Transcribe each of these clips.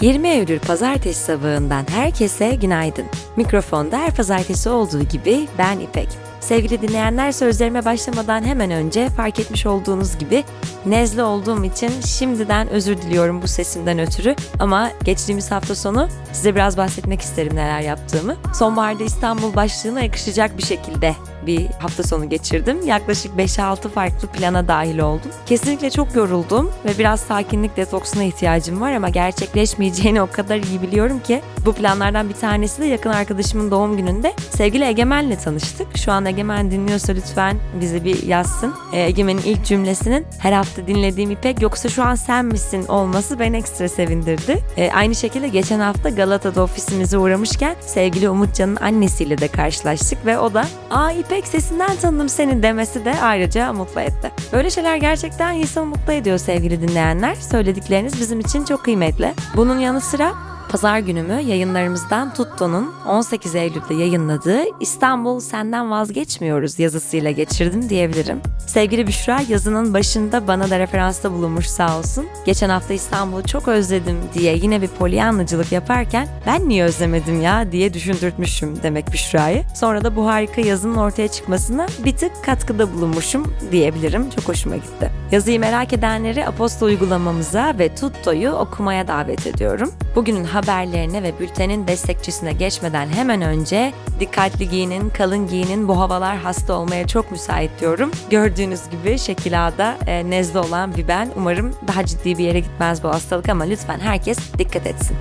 20 Eylül Pazartesi sabahından herkese günaydın. Mikrofonda her pazartesi olduğu gibi ben İpek. Sevgili dinleyenler, sözlerime başlamadan hemen önce fark etmiş olduğunuz gibi nezle olduğum için şimdiden özür diliyorum bu sesimden ötürü. Ama geçtiğimiz hafta sonu size biraz bahsetmek isterim neler yaptığımı. Sonbaharda İstanbul başlığına yakışacak bir şekilde bir hafta sonu geçirdim. Yaklaşık 5-6 farklı plana dahil oldum. Kesinlikle çok yoruldum ve biraz sakinlik detoksuna ihtiyacım var ama gerçekleşmeyeceğini o kadar iyi biliyorum ki. Bu planlardan bir tanesi de yakın arkadaşımın doğum gününde sevgili Egemen'le tanıştık. Şu an Egemen dinliyorsa lütfen bize bir yazsın. Egemen'in ilk cümlesinin her hafta dinlediğim İpek yoksa şu an sen misin olması beni ekstra sevindirdi. Aynı şekilde geçen hafta Galata'da ofisimize uğramışken sevgili Umutcan'ın annesiyle de karşılaştık ve o da "Aa İpek sesinden tanıdım seni" demesi de ayrıca mutlu etti. Böyle şeyler gerçekten insanı mutlu ediyor sevgili dinleyenler. Söyledikleriniz bizim için çok kıymetli. Bunun yanı sıra Pazar günümü yayınlarımızdan Tuttu'nun 18 Eylül'de yayınladığı İstanbul Senden Vazgeçmiyoruz yazısıyla geçirdim diyebilirim. Sevgili Büşra yazının başında bana da referansta bulunmuş sağ olsun. Geçen hafta İstanbul'u çok özledim diye yine bir polyanlıcılık yaparken ben niye özlemedim ya diye düşündürtmüşüm demek Büşra'yı. Sonra da bu harika yazının ortaya çıkmasına bir tık katkıda bulunmuşum diyebilirim. Çok hoşuma gitti. Yazıyı merak edenleri Aposto uygulamamıza ve Tutto'yu okumaya davet ediyorum. Bugünün haberlerine ve bültenin destekçisine geçmeden hemen önce dikkatli giyinin, kalın giyinin, bu havalar hasta olmaya çok müsait diyorum. Gördüğünüz gibi şekilada nezle olan bir ben. Umarım daha ciddi bir yere gitmez bu hastalık ama lütfen herkes dikkat etsin.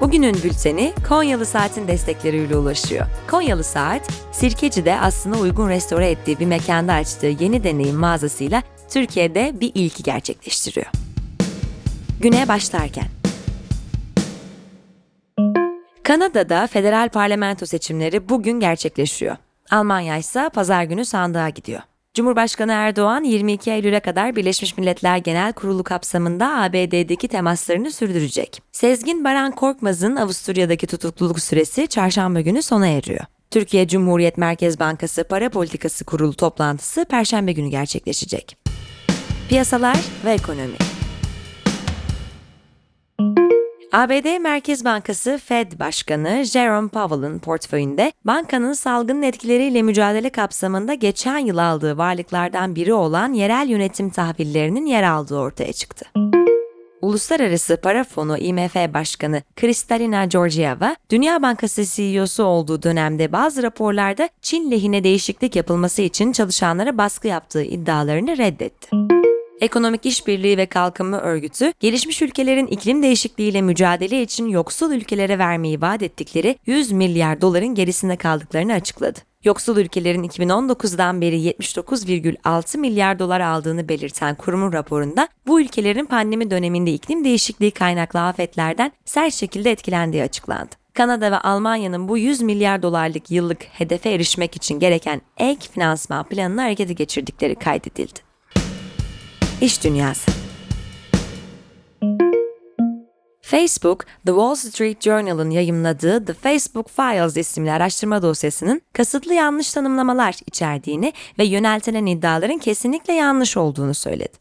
Bugünün bülteni Konyalı Saat'in destekleriyle ulaşıyor. Konyalı Saat, Sirkeci'de aslına uygun restore ettiği bir mekanda açtığı yeni deneyim mağazasıyla Türkiye'de bir ilki gerçekleştiriyor. Güne başlarken. Kanada'da federal parlamento seçimleri bugün gerçekleşiyor. Almanya ise pazar günü sandığa gidiyor. Cumhurbaşkanı Erdoğan 22 Eylül'e kadar Birleşmiş Milletler Genel Kurulu kapsamında ABD'deki temaslarını sürdürecek. Sezgin Baran Korkmaz'ın Avusturya'daki tutukluluk süresi çarşamba günü sona eriyor. Türkiye Cumhuriyet Merkez Bankası Para Politikası Kurulu toplantısı perşembe günü gerçekleşecek. Piyasalar ve ekonomi. ABD Merkez Bankası Fed Başkanı Jerome Powell'ın portföyünde bankanın salgının etkileriyle mücadele kapsamında geçen yıl aldığı varlıklardan biri olan yerel yönetim tahvillerinin yer aldığı ortaya çıktı. Uluslararası Para Fonu IMF Başkanı Kristalina Georgieva, Dünya Bankası CEO'su olduğu dönemde bazı raporlarda Çin lehine değişiklik yapılması için çalışanlara baskı yaptığı iddialarını reddetti. Ekonomik İşbirliği ve Kalkınma Örgütü, gelişmiş ülkelerin iklim değişikliğiyle mücadele için yoksul ülkelere vermeyi vaat ettikleri 100 milyar doların gerisinde kaldıklarını açıkladı. Yoksul ülkelerin 2019'dan beri 79,6 milyar dolar aldığını belirten kurumun raporunda bu ülkelerin pandemi döneminde iklim değişikliği kaynaklı afetlerden sert şekilde etkilendiği açıklandı. Kanada ve Almanya'nın bu 100 milyar dolarlık yıllık hedefe erişmek için gereken ek finansman planını harekete geçirdikleri kaydedildi. İş dünyası. Facebook, The Wall Street Journal'ın yayımladığı The Facebook Files isimli araştırma dosyasının kasıtlı yanlış tanımlamalar içerdiğini ve yöneltilen iddiaların kesinlikle yanlış olduğunu söyledi.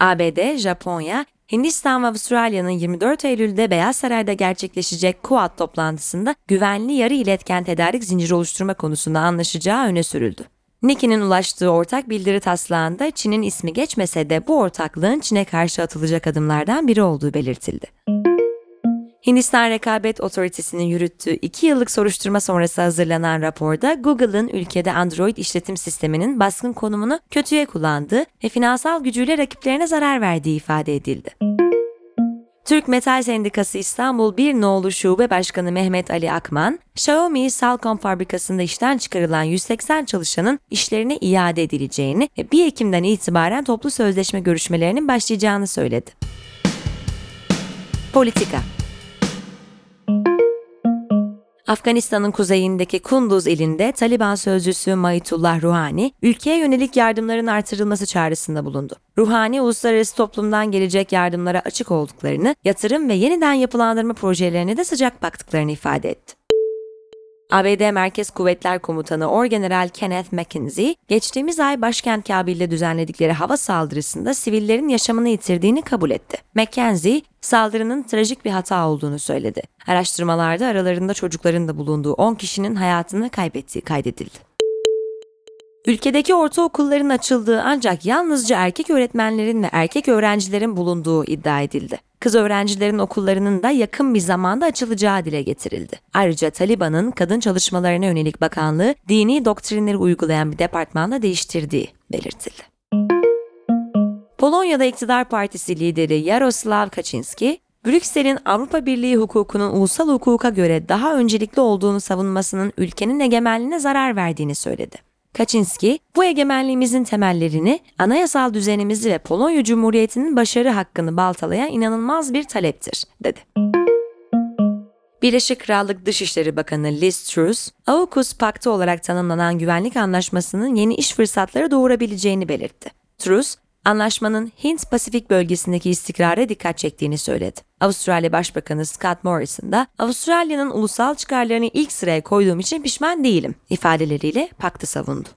ABD, Japonya, Hindistan ve Avustralya'nın 24 Eylül'de Beyaz Saray'da gerçekleşecek QUAD toplantısında güvenli yarı iletken tedarik zinciri oluşturma konusunda anlaşacağı öne sürüldü. Nikkei'nin ulaştığı ortak bildiri taslağında Çin'in ismi geçmese de bu ortaklığın Çin'e karşı atılacak adımlardan biri olduğu belirtildi. Hindistan Rekabet Otoritesi'nin yürüttüğü 2 yıllık soruşturma sonrası hazırlanan raporda Google'ın ülkede Android işletim sisteminin baskın konumunu kötüye kullandığı ve finansal gücüyle rakiplerine zarar verdiği ifade edildi. Türk Metal Sendikası İstanbul 1 No'lu Şube Başkanı Mehmet Ali Akman, Xiaomi Salcom fabrikasında işten çıkarılan 180 çalışanın işlerine iade edileceğini ve 1 Ekim'den itibaren toplu sözleşme görüşmelerinin başlayacağını söyledi. Politika. Afganistan'ın kuzeyindeki Kunduz ilinde Taliban sözcüsü Maytullah Ruhani, ülkeye yönelik yardımların artırılması çağrısında bulundu. Ruhani, uluslararası toplumdan gelecek yardımlara açık olduklarını, yatırım ve yeniden yapılandırma projelerine de sıcak baktıklarını ifade etti. ABD Merkez Kuvvetler Komutanı Orgeneral Kenneth McKenzie, geçtiğimiz ay başkent Kabil'de düzenledikleri hava saldırısında sivillerin yaşamını yitirdiğini kabul etti. McKenzie, saldırının trajik bir hata olduğunu söyledi. Araştırmalarda aralarında çocukların da bulunduğu 10 kişinin hayatını kaybettiği kaydedildi. Ülkedeki ortaokulların açıldığı ancak yalnızca erkek öğretmenlerin ve erkek öğrencilerin bulunduğu iddia edildi. Kız öğrencilerin okullarının da yakın bir zamanda açılacağı dile getirildi. Ayrıca Taliban'ın kadın çalışmalarına yönelik bakanlığı dini doktrinleri uygulayan bir departmanla değiştirdiği belirtildi. Polonya'da iktidar partisi lideri Jarosław Kaczyński, Brüksel'in Avrupa Birliği hukukunun ulusal hukuka göre daha öncelikli olduğunu savunmasının ülkenin egemenliğine zarar verdiğini söyledi. Kaczyński, bu egemenliğimizin temellerini, anayasal düzenimizi ve Polonya Cumhuriyeti'nin başarı hakkını baltalayan inanılmaz bir taleptir, dedi. Birleşik Krallık Dışişleri Bakanı Liz Truss, AUKUS Paktı olarak tanımlanan güvenlik anlaşmasının yeni iş fırsatları doğurabileceğini belirtti. Truss, anlaşmanın Hint-Pasifik bölgesindeki istikrara dikkat çektiğini söyledi. Avustralya Başbakanı Scott Morrison da Avustralya'nın ulusal çıkarlarını ilk sıraya koyduğum için pişman değilim ifadeleriyle paktı savundu.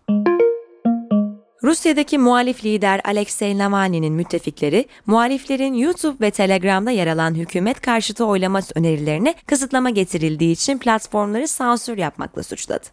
Rusya'daki muhalif lider Aleksey Navalny'nin müttefikleri, muhaliflerin YouTube ve Telegram'da yer alan hükümet karşıtı oylama önerilerine kısıtlama getirildiği için platformları sansür yapmakla suçladı.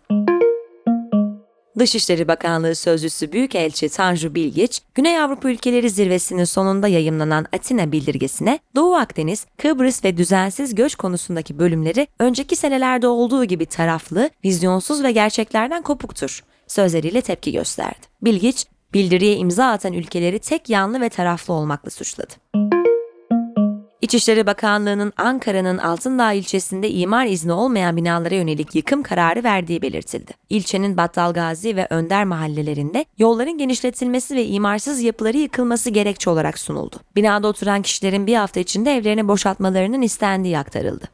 Dışişleri Bakanlığı Sözcüsü Büyükelçi Tanju Bilgiç, Güney Avrupa ülkeleri zirvesinin sonunda yayımlanan Atina bildirgesine Doğu Akdeniz, Kıbrıs ve düzensiz göç konusundaki bölümleri önceki senelerde olduğu gibi taraflı, vizyonsuz ve gerçeklerden kopuktur sözleriyle tepki gösterdi. Bilgiç, bildiriye imza atan ülkeleri tek yanlı ve taraflı olmakla suçladı. İçişleri Bakanlığı'nın Ankara'nın Altındağ ilçesinde imar izni olmayan binalara yönelik yıkım kararı verdiği belirtildi. İlçenin Battalgazi ve Önder mahallelerinde yolların genişletilmesi ve imarsız yapıları yıkılması gerekçe olarak sunuldu. Binada oturan kişilerin bir hafta içinde evlerini boşaltmalarının istendiği aktarıldı.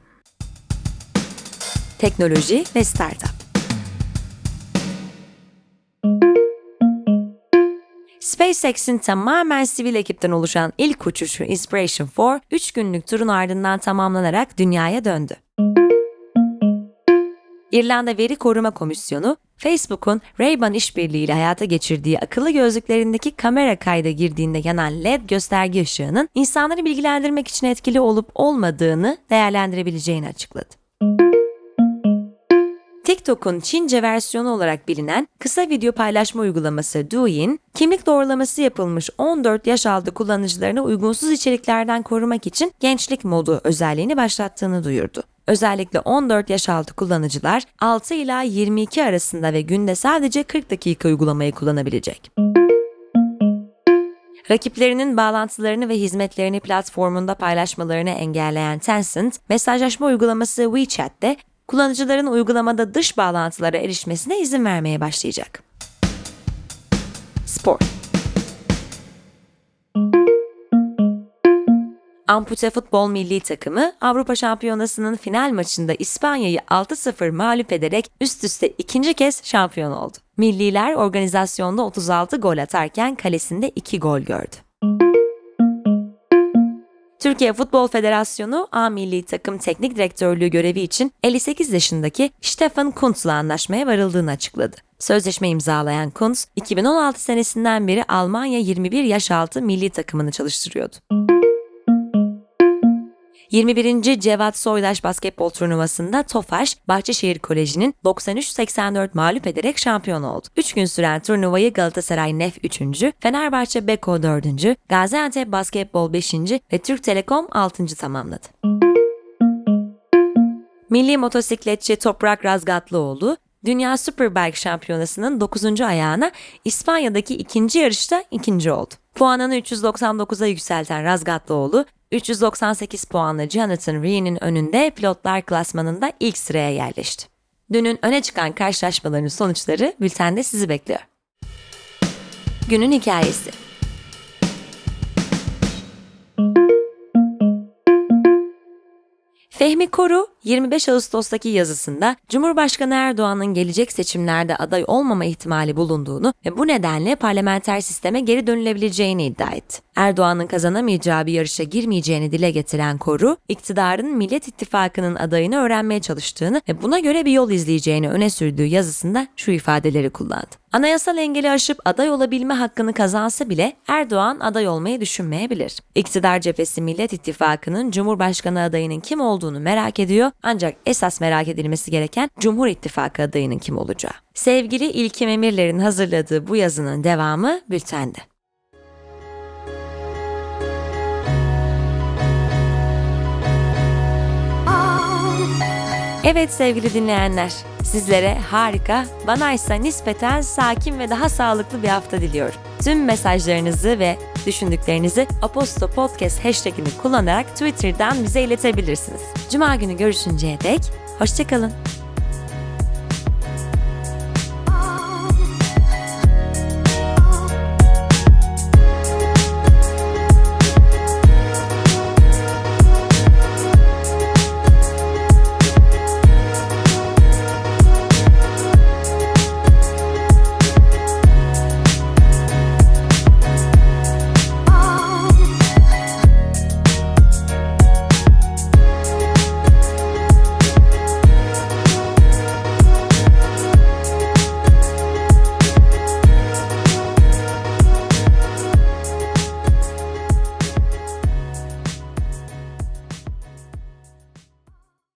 Teknoloji ve Startup. SpaceX'in tamamen sivil ekipten oluşan ilk uçuşu Inspiration4, 3 günlük turun ardından tamamlanarak dünyaya döndü. İrlanda Veri Koruma Komisyonu, Facebook'un Ray-Ban işbirliğiyle hayata geçirdiği akıllı gözlüklerindeki kamera kayda girdiğinde yanan LED gösterge ışığının insanları bilgilendirmek için etkili olup olmadığını değerlendirebileceğini açıkladı. TikTok'un Çince versiyonu olarak bilinen kısa video paylaşma uygulaması Douyin, kimlik doğrulaması yapılmış 14 yaş altı kullanıcılarını uygunsuz içeriklerden korumak için gençlik modu özelliğini başlattığını duyurdu. Özellikle 14 yaş altı kullanıcılar 6 ila 22 arasında ve günde sadece 40 dakika uygulamayı kullanabilecek. Rakiplerinin bağlantılarını ve hizmetlerini platformunda paylaşmalarını engelleyen Tencent, mesajlaşma uygulaması WeChat'te kullanıcıların uygulamada dış bağlantılara erişmesine izin vermeye başlayacak. Spor. Ampute Futbol Milli Takımı, Avrupa Şampiyonası'nın final maçında İspanya'yı 6-0 mağlup ederek üst üste ikinci kez şampiyon oldu. Milliler organizasyonda 36 gol atarken kalesinde 2 gol gördü. Türkiye Futbol Federasyonu A Milli Takım Teknik Direktörlüğü görevi için 58 yaşındaki Stefan Kuntz'la anlaşmaya varıldığını açıkladı. Sözleşme imzalayan Kuntz, 2016 senesinden beri Almanya 21 yaş altı milli takımını çalıştırıyordu. 21. Cevat Soydaş basketbol turnuvasında Tofaş, Bahçeşehir Koleji'nin 93-84 mağlup ederek şampiyon oldu. 3 gün süren turnuvayı Galatasaray Nef 3. Fenerbahçe Beko 4. Gaziantep Basketbol 5. ve Türk Telekom 6. tamamladı. Milli motosikletçi Toprak Razgatlıoğlu, Dünya Superbike Şampiyonası'nın 9. ayağına İspanya'daki 2. yarışta 2. oldu. Puanını 399'a yükselten Razgatlıoğlu, 398 puanlı Jonathan Rhee'nin önünde pilotlar klasmanında ilk sıraya yerleşti. Dünün öne çıkan karşılaşmaların sonuçları bültende sizi bekliyor. Günün hikayesi. Fehmi Koru, 25 Ağustos'taki yazısında Cumhurbaşkanı Erdoğan'ın gelecek seçimlerde aday olmama ihtimali bulunduğunu ve bu nedenle parlamenter sisteme geri dönülebileceğini iddia etti. Erdoğan'ın kazanamayacağı bir yarışa girmeyeceğini dile getiren Koru, iktidarın Millet İttifakı'nın adayını öğrenmeye çalıştığını ve buna göre bir yol izleyeceğini öne sürdüğü yazısında şu ifadeleri kullandı. Anayasal engeli aşıp aday olabilme hakkını kazansa bile Erdoğan aday olmayı düşünmeyebilir. İktidar cephesi Millet İttifakı'nın Cumhurbaşkanı adayının kim olduğunu merak ediyor, ancak esas merak edilmesi gereken Cumhur İttifakı adayının kim olacağı. Sevgili İlkim Emirler'in hazırladığı bu yazının devamı bültende. Evet sevgili dinleyenler, sizlere harika, bana ise nispeten sakin ve daha sağlıklı bir hafta diliyorum. Tüm mesajlarınızı ve düşündüklerinizi Aposto Podcast hashtagini kullanarak Twitter'dan bize iletebilirsiniz. Cuma günü görüşünceye dek hoşça kalın.